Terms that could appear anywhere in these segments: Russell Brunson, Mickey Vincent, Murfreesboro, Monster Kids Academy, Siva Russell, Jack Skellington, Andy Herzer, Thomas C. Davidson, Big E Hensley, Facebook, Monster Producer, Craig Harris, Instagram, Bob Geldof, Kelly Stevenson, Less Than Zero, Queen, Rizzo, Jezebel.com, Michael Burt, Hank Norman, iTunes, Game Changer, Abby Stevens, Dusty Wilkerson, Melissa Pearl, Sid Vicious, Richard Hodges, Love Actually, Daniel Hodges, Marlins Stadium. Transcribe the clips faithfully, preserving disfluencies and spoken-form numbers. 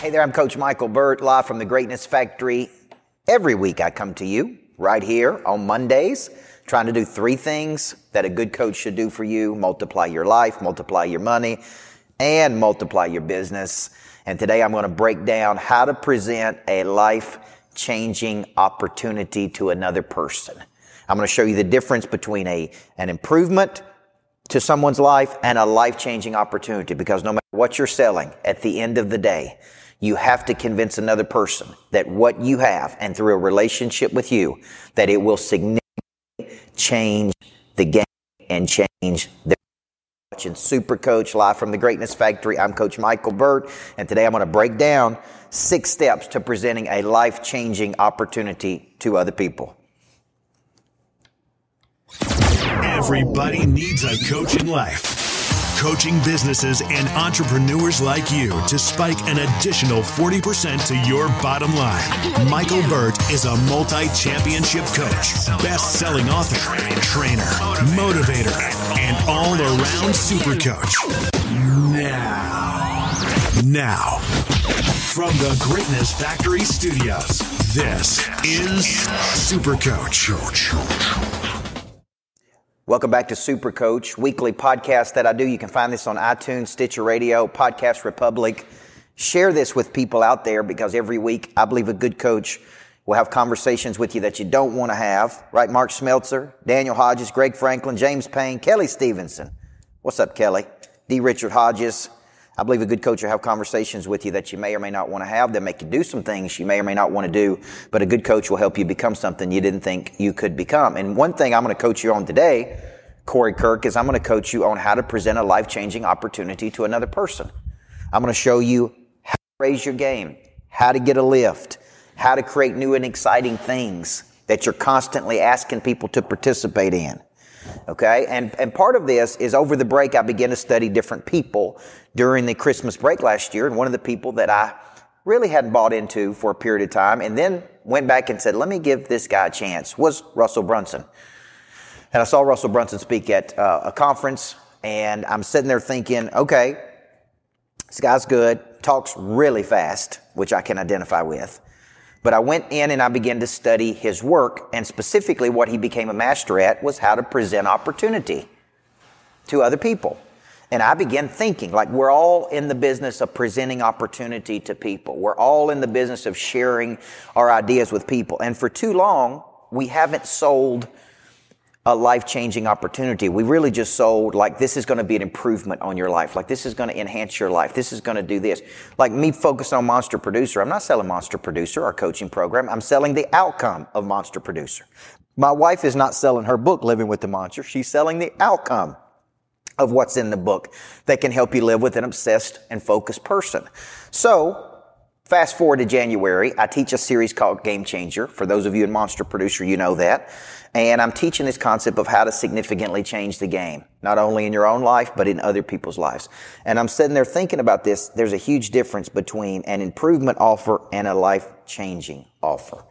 Hey there, I'm Coach Michael Burt, live from the Greatness Factory. Every week I come to you right here on Mondays, trying to do three things that a good coach should do for you: multiply your life, multiply your money, and multiply your business. And today I'm going to break down how to present a life-changing opportunity to another person. I'm going to show you the difference between a, an improvement to someone's life and a life-changing opportunity, because no matter what you're selling, at the end of the day, you have to convince another person that what you have, and through a relationship with you, that it will significantly change the game and change their life. And Super Coach, live from the Greatness Factory, I'm Coach Michael Burt, and today I'm going to break down six steps to presenting a life-changing opportunity to other people. Everybody needs a coach in life. Coaching businesses and entrepreneurs like you to spike an additional forty percent to your bottom line. Michael Burt is a multi-championship coach, best-selling author, trainer, motivator, and all-around super coach. Now, now, from the Greatness Factory Studios, this is Super Coach. Welcome back to Super Coach, weekly podcast that I do. You can find this on iTunes, Stitcher Radio, Podcast Republic. Share this with people out there, because every week I believe a good coach will have conversations with you that you don't want to have. Right? Mark Schmelzer, Daniel Hodges, Greg Franklin, James Payne, Kelly Stevenson. What's up, Kelly? D. Richard Hodges. I believe a good coach will have conversations with you that you may or may not want to have, that make you do some things you may or may not want to do, but a good coach will help you become something you didn't think you could become. And one thing I'm going to coach you on today, Corey Kirk, is I'm going to coach you on how to present a life-changing opportunity to another person. I'm going to show you how to raise your game, how to get a lift, how to create new and exciting things that you're constantly asking people to participate in. Okay, and, and part of this is, over the break, I began to study different people during the Christmas break last year. And one of the people that I really hadn't bought into for a period of time, and then went back and said, let me give this guy a chance, was Russell Brunson. And I saw Russell Brunson speak at uh, a conference, and I'm sitting there thinking, okay, this guy's good, talks really fast, which I can identify with. But I went in and I began to study his work, and specifically what he became a master at was how to present opportunity to other people. And I began thinking, like, we're all in the business of presenting opportunity to people. We're all in the business of sharing our ideas with people. And for too long, we haven't sold a life-changing opportunity. We really just sold, like, this is going to be an improvement on your life. Like, this is going to enhance your life. This is going to do this. Like me focusing on Monster Producer. I'm not selling Monster Producer, our coaching program. I'm selling the outcome of Monster Producer. My wife is not selling her book, Living with the Monster. She's selling the outcome of what's in the book that can help you live with an obsessed and focused person. So, fast forward to January, I teach a series called Game Changer. For those of you in Monster Producer, you know that. And I'm teaching this concept of how to significantly change the game, not only in your own life, but in other people's lives. And I'm sitting there thinking about this. There's a huge difference between an improvement offer and a life-changing offer.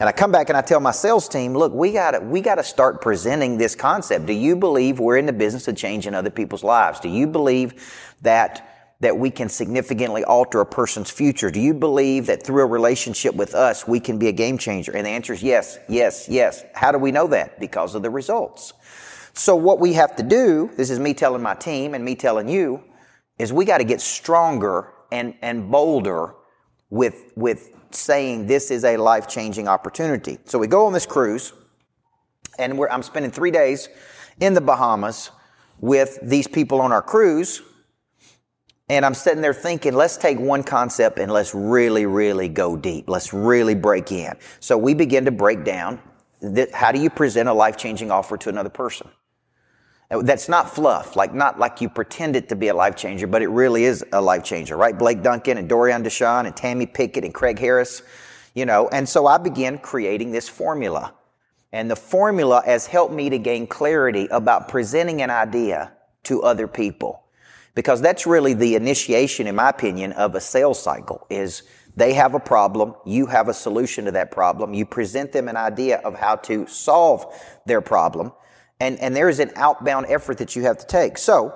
And I come back and I tell my sales team, look, we gotta, we gotta start presenting this concept. Do you believe we're in the business of changing other people's lives? Do you believe that that we can significantly alter a person's future? Do you believe that through a relationship with us, we can be a game changer? And the answer is yes, yes, yes. How do we know that? Because of the results. So what we have to do, this is me telling my team and me telling you, is we got to get stronger and, and bolder with, with saying this is a life-changing opportunity. So we go on this cruise, and we're, I'm spending three days in the Bahamas with these people on our cruise. And I'm sitting there thinking, let's take one concept and let's really, really go deep. Let's really break in. So we begin to break down that, how do you present a life-changing offer to another person? That's not fluff, like not like you pretend it to be a life changer, but it really is a life changer, right? Blake Duncan and Dorian Deshaun and Tammy Pickett and Craig Harris, you know. And so I began creating this formula. And the formula has helped me to gain clarity about presenting an idea to other people. Because that's really the initiation, in my opinion, of a sales cycle, is they have a problem, you have a solution to that problem, you present them an idea of how to solve their problem, and, and there is an outbound effort that you have to take. So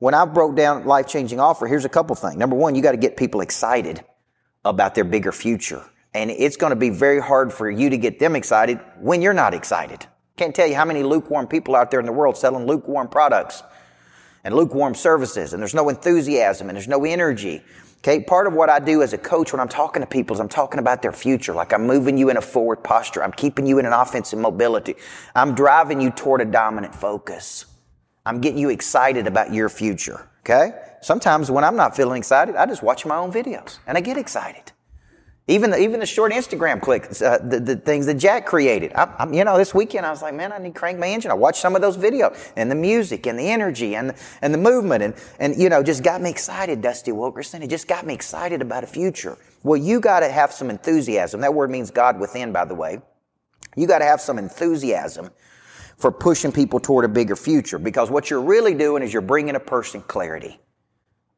when I broke down life-changing offer, here's a couple things. Number one, you got to get people excited about their bigger future. And it's going to be very hard for you to get them excited when you're not excited. Can't tell you how many lukewarm people out there in the world selling lukewarm products and lukewarm services, and there's no enthusiasm and there's no energy. Okay, part of what I do as a coach when I'm talking to people is I'm talking about their future. Like I'm moving you in a forward posture. I'm keeping you in an offensive mobility. I'm driving you toward a dominant focus. I'm getting you excited about your future. Okay? Sometimes when I'm not feeling excited, I just watch my own videos and I get excited. Even the, even the short Instagram clicks, uh, the, the things that Jack created. I, I'm, you know, this weekend I was like, man, I need to crank my engine. I watched some of those videos and the music and the energy and, and the movement and, and, you know, just got me excited, Dusty Wilkerson. It just got me excited about a future. Well, you got to have some enthusiasm. That word means God within, by the way. You got to have some enthusiasm for pushing people toward a bigger future, because what you're really doing is you're bringing a person clarity.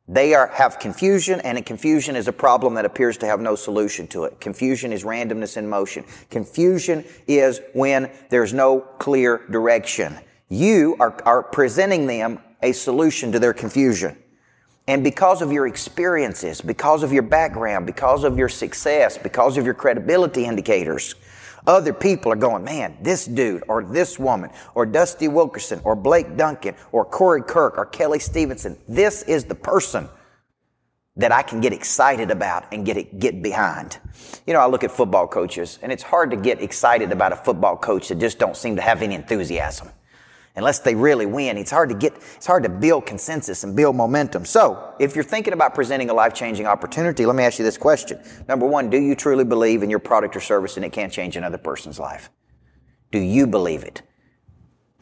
They are, have confusion, and confusion is a problem that appears to have no solution to it. Confusion is randomness in motion. Confusion is when there's no clear direction. You are, are presenting them a solution to their confusion. And because of your experiences, because of your background, because of your success, because of your credibility indicators, other people are going, man, this dude or this woman or Dusty Wilkerson or Blake Duncan or Corey Kirk or Kelly Stevenson, this is the person that I can get excited about and get it, get behind. You know, I look at football coaches, and it's hard to get excited about a football coach that just don't seem to have any enthusiasm. Unless they really win, it's hard to get, it's hard to build consensus and build momentum. So if you're thinking about presenting a life-changing opportunity, let me ask you this question. Number one, do you truly believe in your product or service and it can change another person's life? Do you believe it?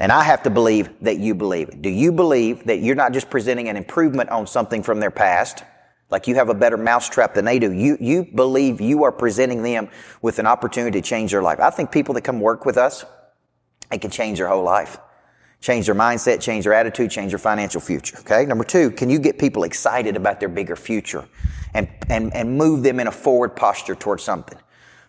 And I have to believe that you believe it. Do you believe that you're not just presenting an improvement on something from their past, like you have a better mousetrap than they do? You, you believe you are presenting them with an opportunity to change their life. I think people that come work with us, it can change their whole life. Change their mindset, change their attitude, change their financial future. Okay. Number two, can you get people excited about their bigger future and, and, and move them in a forward posture towards something?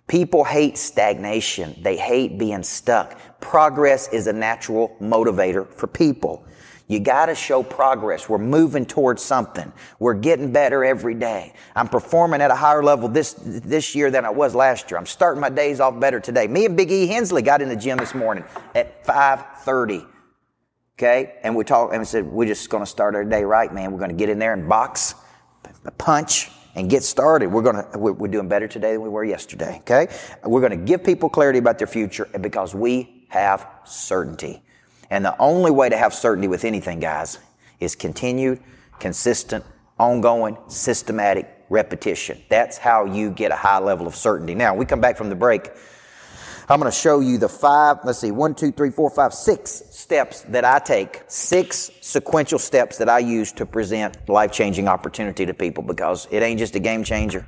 People hate stagnation. They hate being stuck. Progress is a natural motivator for people. You got to show progress. We're moving towards something. We're getting better every day. I'm performing at a higher level this this year than I was last year. I'm starting my days off better today. Me and Big E Hensley got in the gym this morning at five thirty. Okay, and we talked and we said, we're just going to start our day right, man. We're going to get in there and box, punch, and get started. We're going to, we're doing better today than we were yesterday. Okay, we're going to give people clarity about their future, and because we have certainty. And the only way to have certainty with anything, guys, is continued, consistent, ongoing, systematic repetition. That's how you get a high level of certainty. Now, we come back from the break. I'm going to show you the five, let's see, one, two, three, four, five, six steps that I take, six sequential steps that I use to present life-changing opportunity to people, because it ain't just a game changer,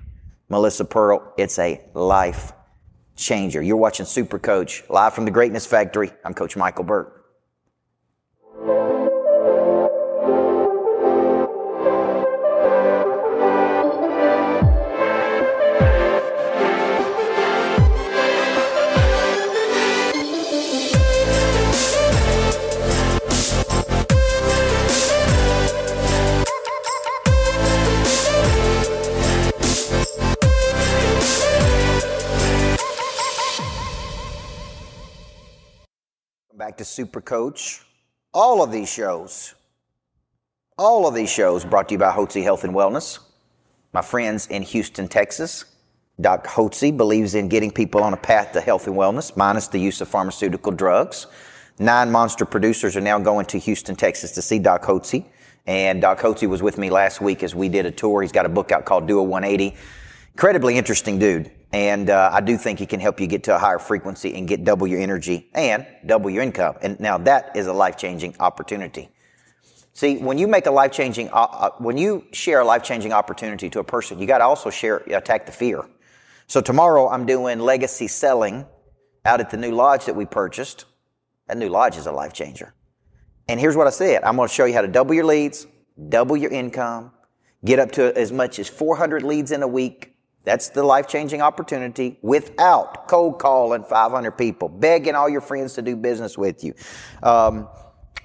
Melissa Pearl, it's a life changer. You're watching Super Coach, live from the Greatness Factory. I'm Coach Michael Burt. Back to Super Coach. All of these shows, all of these shows brought to you by Hotze Health and Wellness. My friends in Houston, Texas, Doc Hotze believes in getting people on a path to health and wellness, minus the use of pharmaceutical drugs. Nine Monster producers are now going to Houston, Texas to see Doc Hotze. And Doc Hotze was with me last week as we did a tour. He's got a book out called Do a one eighty. Incredibly interesting dude. And uh, I do think he can help you get to a higher frequency and get double your energy and double your income. And now that is a life-changing opportunity. See, when you make a life-changing, uh, when you share a life-changing opportunity to a person, you got to also share, attack the fear. So tomorrow I'm doing legacy selling out at the new lodge that we purchased. That new lodge is a life changer. And here's what I said. I'm going to show you how to double your leads, double your income, get up to as much as four hundred leads in a week. That's the life-changing opportunity without cold calling five hundred people, begging all your friends to do business with you, um,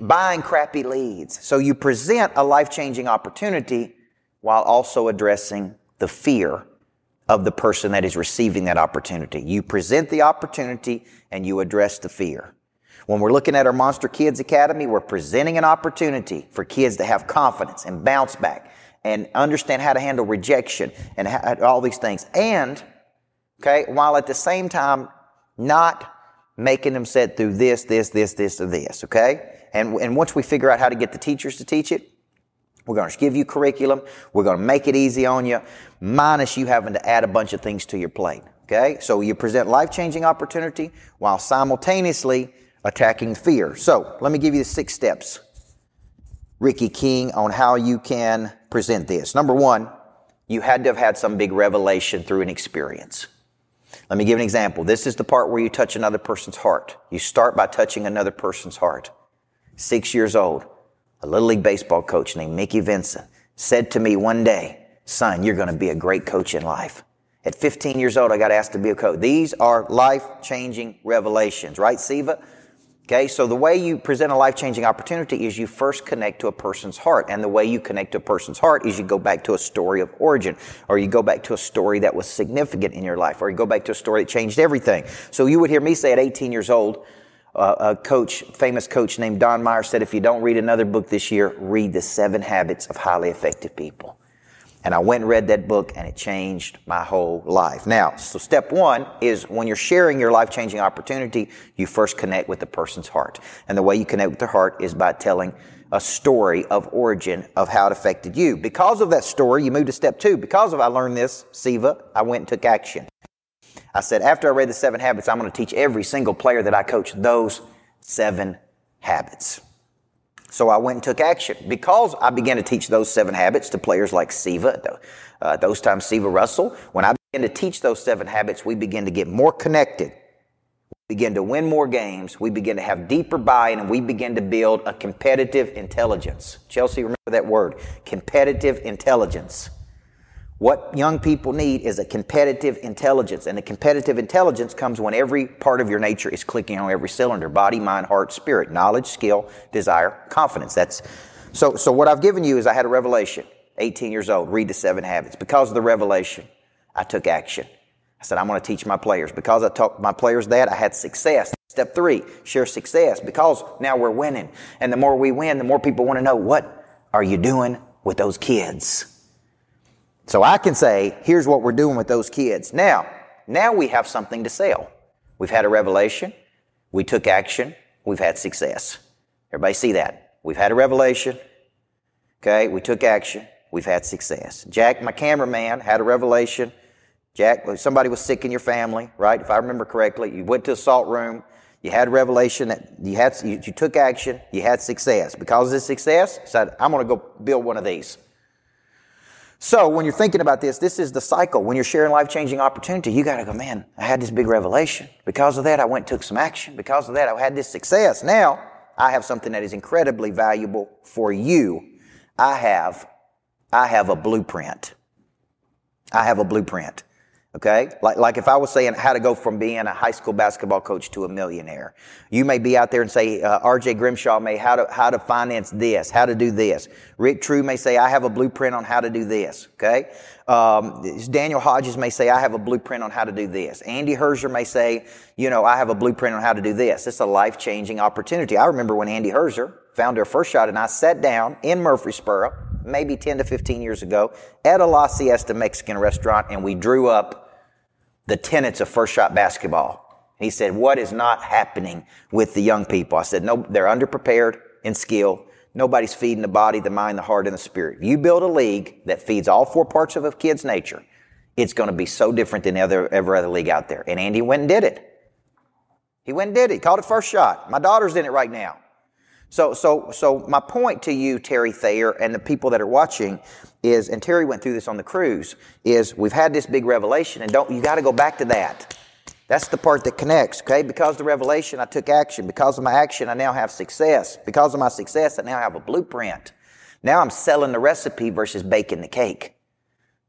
buying crappy leads. So you present a life-changing opportunity while also addressing the fear of the person that is receiving that opportunity. You present the opportunity and you address the fear. When we're looking at our Monster Kids Academy, we're presenting an opportunity for kids to have confidence and bounce back and understand how to handle rejection and how, all these things. And, okay, while at the same time not making them sit through this, this, this, this, or this, okay? And, and once we figure out how to get the teachers to teach it, we're going to give you curriculum. We're going to make it easy on you, minus you having to add a bunch of things to your plate, okay? So you present life-changing opportunity while simultaneously attacking fear. So let me give you the six steps, Ricky King, on how you can present this. Number one, you had to have had some big revelation through an experience. Let me give an example. This is the part where you touch another person's heart. You start by touching another person's heart. Six years old, a Little League baseball coach named Mickey Vincent said to me one day, son, you're going to be a great coach in life. At fifteen years old, I got asked to be a coach. These are life-changing revelations, right, Siva? Okay, so the way you present a life-changing opportunity is you first connect to a person's heart. And the way you connect to a person's heart is you go back to a story of origin, or you go back to a story that was significant in your life, or you go back to a story that changed everything. So you would hear me say at eighteen years old, uh, a coach, famous coach named Don Meyer said, if you don't read another book this year, read The Seven Habits of Highly Effective People. And I went and read that book, and it changed my whole life. Now, so step one is when you're sharing your life-changing opportunity, you first connect with the person's heart. And the way you connect with their heart is by telling a story of origin of how it affected you. Because of that story, you move to step two. Because of I learned this, Siva, I went and took action. I said, after I read The Seven Habits, I'm going to teach every single player that I coach those seven habits. So I went and took action. Because I began to teach those seven habits to players like Siva, uh, those times Siva Russell, when I began to teach those seven habits, we began to get more connected. We began to win more games. We began to have deeper buy-in, and we began to build a competitive intelligence. Chelsea, remember that word, competitive intelligence. What young people need is a competitive intelligence, and the competitive intelligence comes when every part of your nature is clicking on every cylinder: body, mind, heart, spirit, knowledge, skill, desire, confidence. That's so. So what I've given you is I had a revelation, eighteen years old, read The Seven Habits. Because of the revelation, I took action. I said, I'm going to teach my players. Because I taught my players that, I had success. Step three, share success, because now we're winning. And the more we win, the more people want to know, what are you doing with those kids? So I can say, here's what we're doing with those kids. Now, now we have something to sell. We've had a revelation. We took action. We've had success. Everybody see that? We've had a revelation. Okay, we took action. We've had success. Jack, my cameraman, had a revelation. Jack, somebody was sick in your family, right? If I remember correctly, you went to the assault room. You had a revelation that you had, you, you took action. You had success. Because of this success, I said, I'm going to go build one of these. So when you're thinking about this, this is the cycle. When you're sharing life-changing opportunity, you got to go, man, I had this big revelation. Because of that, I went and took some action. Because of that, I had this success. Now, I have something that is incredibly valuable for you. I have, I have a blueprint. I have a blueprint. Okay? Like, like if I was saying how to go from being a high school basketball coach to a millionaire, you may be out there and say, uh, R J Grimshaw may how to, how to finance this, how to do this. Rick True may say, I have a blueprint on how to do this. Okay? Um, Daniel Hodges may say, I have a blueprint on how to do this. Andy Herzer may say, you know, I have a blueprint on how to do this. It's a life-changing opportunity. I remember when Andy Herzer, founder of First Shot, and I sat down in Murfreesboro, maybe ten to fifteen years ago, at a La Siesta Mexican restaurant, and we drew up the tenets of First Shot basketball. He said, what is not happening with the young people? I said, no, they're underprepared in skill. Nobody's feeding the body, the mind, the heart, and the spirit. You build a league that feeds all four parts of a kid's nature, it's going to be so different than other, every other league out there. And Andy went and did it. He went and did it. He called it First Shot. My daughter's in it right now. So, so, so my point to you, Terry Thayer, and the people that are watching is, and Terry went through this on the cruise, is we've had this big revelation, and don't, you got to go back to that. That's the part that connects, okay? Because of the revelation, I took action. Because of my action, I now have success. Because of my success, I now have a blueprint. Now I'm selling the recipe versus baking the cake,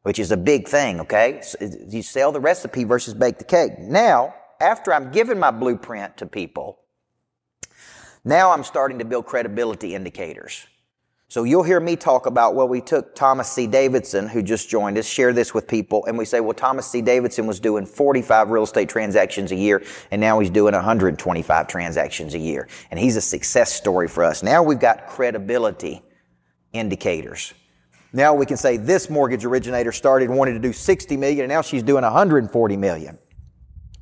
which is a big thing, okay? So you sell the recipe versus bake the cake. Now, after I'm giving my blueprint to people, now I'm starting to build credibility indicators. So you'll hear me talk about, well, we took Thomas C. Davidson, who just joined us, share this with people, and we say, well, Thomas C. Davidson was doing forty-five real estate transactions a year, and now he's doing one hundred twenty-five transactions a year. And he's a success story for us. Now we've got credibility indicators. Now we can say this mortgage originator started and wanted to do sixty million dollars, and now she's doing one hundred forty million dollars.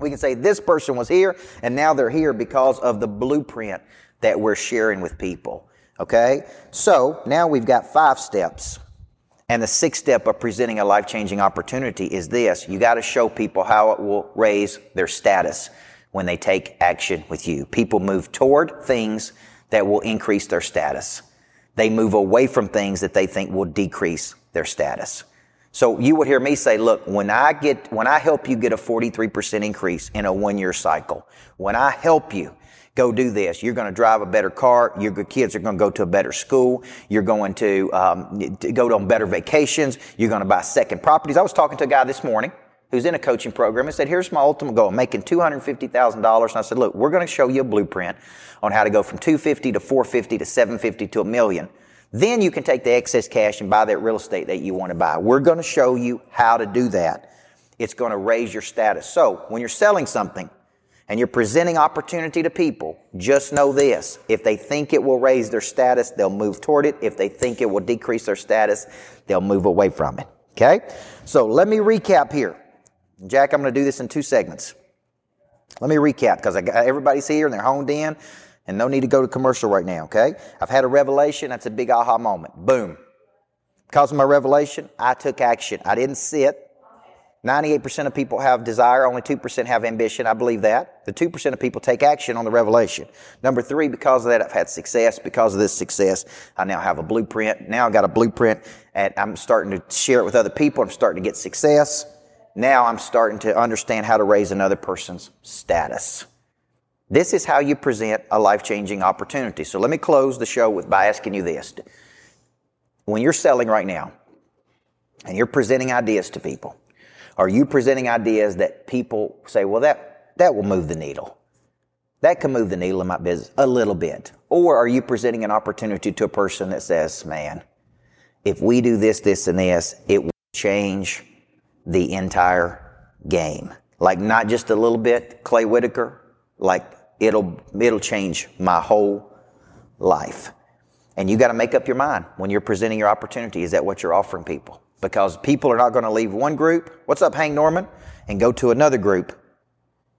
We can say this person was here, and now they're here because of the blueprint that we're sharing with people. Okay, so now we've got five steps, and the sixth step of presenting a life-changing opportunity is this. You got to show people how it will raise their status when they take action with you. People move toward things that will increase their status. They move away from things that they think will decrease their status. So you would hear me say, look, when I get, when I help you get a forty-three percent increase in a one-year cycle, when I help you go do this, you're going to drive a better car, your kids are going to go to a better school, you're going to, um, to go on better vacations, you're going to buy second properties. I was talking to a guy this morning who's in a coaching program and said, here's my ultimate goal, I'm making two hundred fifty thousand dollars. And I said, look, we're going to show you a blueprint on how to go from two hundred fifty thousand dollars to four hundred fifty thousand dollars to seven hundred fifty thousand dollars to a million. Then you can take the excess cash and buy that real estate that you want to buy. We're going to show you how to do that. It's going to raise your status. So when you're selling something and you're presenting opportunity to people, just know this. If they think it will raise their status, they'll move toward it. If they think it will decrease their status, they'll move away from it. Okay? So let me recap here. Jack, I'm going to do this in two segments. Let me recap because I got, everybody's here and they're honed in. And no need to go to commercial right now, okay? I've had a revelation. That's a big aha moment. Boom. Because of my revelation, I took action. I didn't sit. ninety-eight percent of people have desire. Only two percent have ambition. I believe that. The two percent of people take action on the revelation. Number three, because of that, I've had success. Because of this success, I now have a blueprint. Now I've got a blueprint, and I'm starting to share it with other people. I'm starting to get success. Now I'm starting to understand how to raise another person's status. This is how you present a life-changing opportunity. So let me close the show with by asking you this. When you're selling right now and you're presenting ideas to people, are you presenting ideas that people say, well, that, that will move the needle? That can move the needle in my business a little bit. Or are you presenting an opportunity to a person that says, man, if we do this, this, and this, it will change the entire game. Like not just a little bit, Clay Whitaker, like It'll it'll change my whole life. And you got to make up your mind when you're presenting your opportunity. Is that what you're offering people? Because people are not going to leave one group, what's up, Hank Norman, and go to another group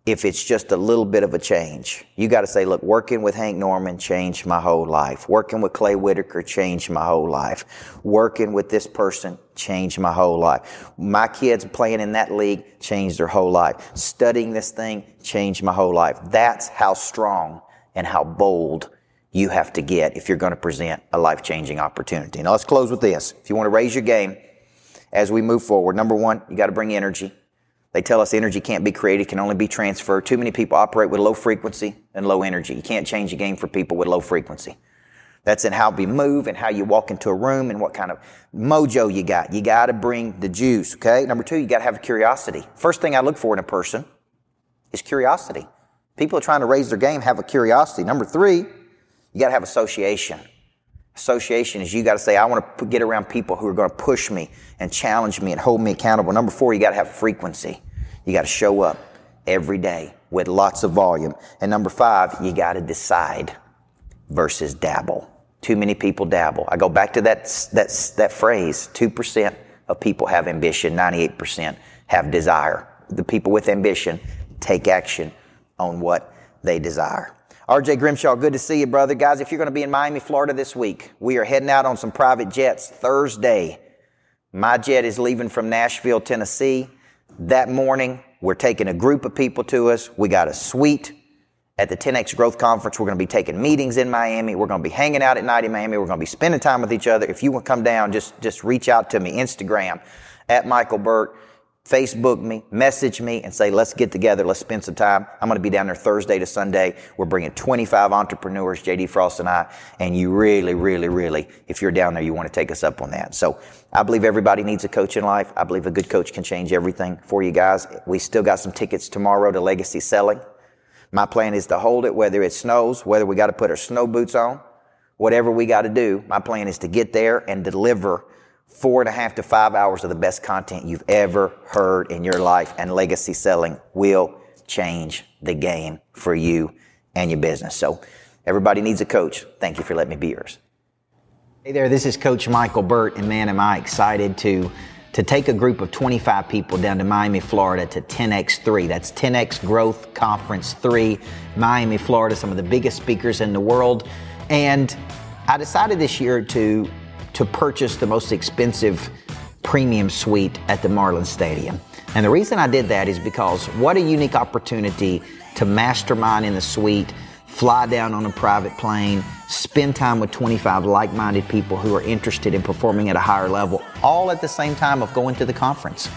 if it's just a little bit of a change. You got to say, look, working with Hank Norman changed my whole life. Working with Clay Whitaker changed my whole life. Working with this person changed my whole life. My kids playing in that league changed their whole life. Studying this thing changed my whole life. That's how strong and how bold you have to get if you're going to present a life-changing opportunity. Now let's close with this. If you want to raise your game as we move forward, number one, you got to bring energy. They tell us energy can't be created, can only be transferred. Too many people operate with low frequency and low energy. You can't change the game for people with low frequency. That's in how we move and how you walk into a room and what kind of mojo you got. You got to bring the juice, okay? Number two, you got to have curiosity. First thing I look for in a person is curiosity. People are trying to raise their game, have a curiosity. Number three, you got to have association. Association is you got to say, I want to get around people who are going to push me and challenge me and hold me accountable. Number four, you got to have frequency. You got to show up every day with lots of volume. And number five, you got to decide versus dabble. Too many people dabble. I go back to that, that, that phrase, two percent of people have ambition, ninety-eight percent have desire. The people with ambition take action on what they desire. R J Grimshaw, good to see you, brother. Guys, if you're going to be in Miami, Florida this week, we are heading out on some private jets Thursday. My jet is leaving from Nashville, Tennessee. That morning, we're taking a group of people to us. We got a suite at the ten X Growth Conference. We're going to be taking meetings in Miami. We're going to be hanging out at night in Miami. We're going to be spending time with each other. If you want to come down, just, just reach out to me, Instagram, at Michael Burt. Facebook me, message me, and say, let's get together. Let's spend some time. I'm going to be down there Thursday to Sunday. We're bringing twenty-five entrepreneurs, J D Frost and I, and you really, really, really, if you're down there, you want to take us up on that. So I believe everybody needs a coach in life. I believe a good coach can change everything for you guys. We still got some tickets tomorrow to Legacy Selling. My plan is to hold it, whether it snows, whether we got to put our snow boots on, whatever we got to do, my plan is to get there and deliver four and a half to five hours of the best content you've ever heard in your life, and legacy selling will change the game for you and your business. So everybody needs a coach. Thank you for letting me be yours. Hey there, this is Coach Michael Burt, and man, am I excited to to take a group of twenty-five people down to Miami, Florida to ten X three. That's ten X Growth Conference three, Miami, Florida, some of the biggest speakers in the world. And I decided this year to to purchase the most expensive premium suite at the Marlins Stadium. And the reason I did that is because what a unique opportunity to mastermind in the suite, fly down on a private plane, spend time with twenty-five like-minded people who are interested in performing at a higher level, all at the same time of going to the conference.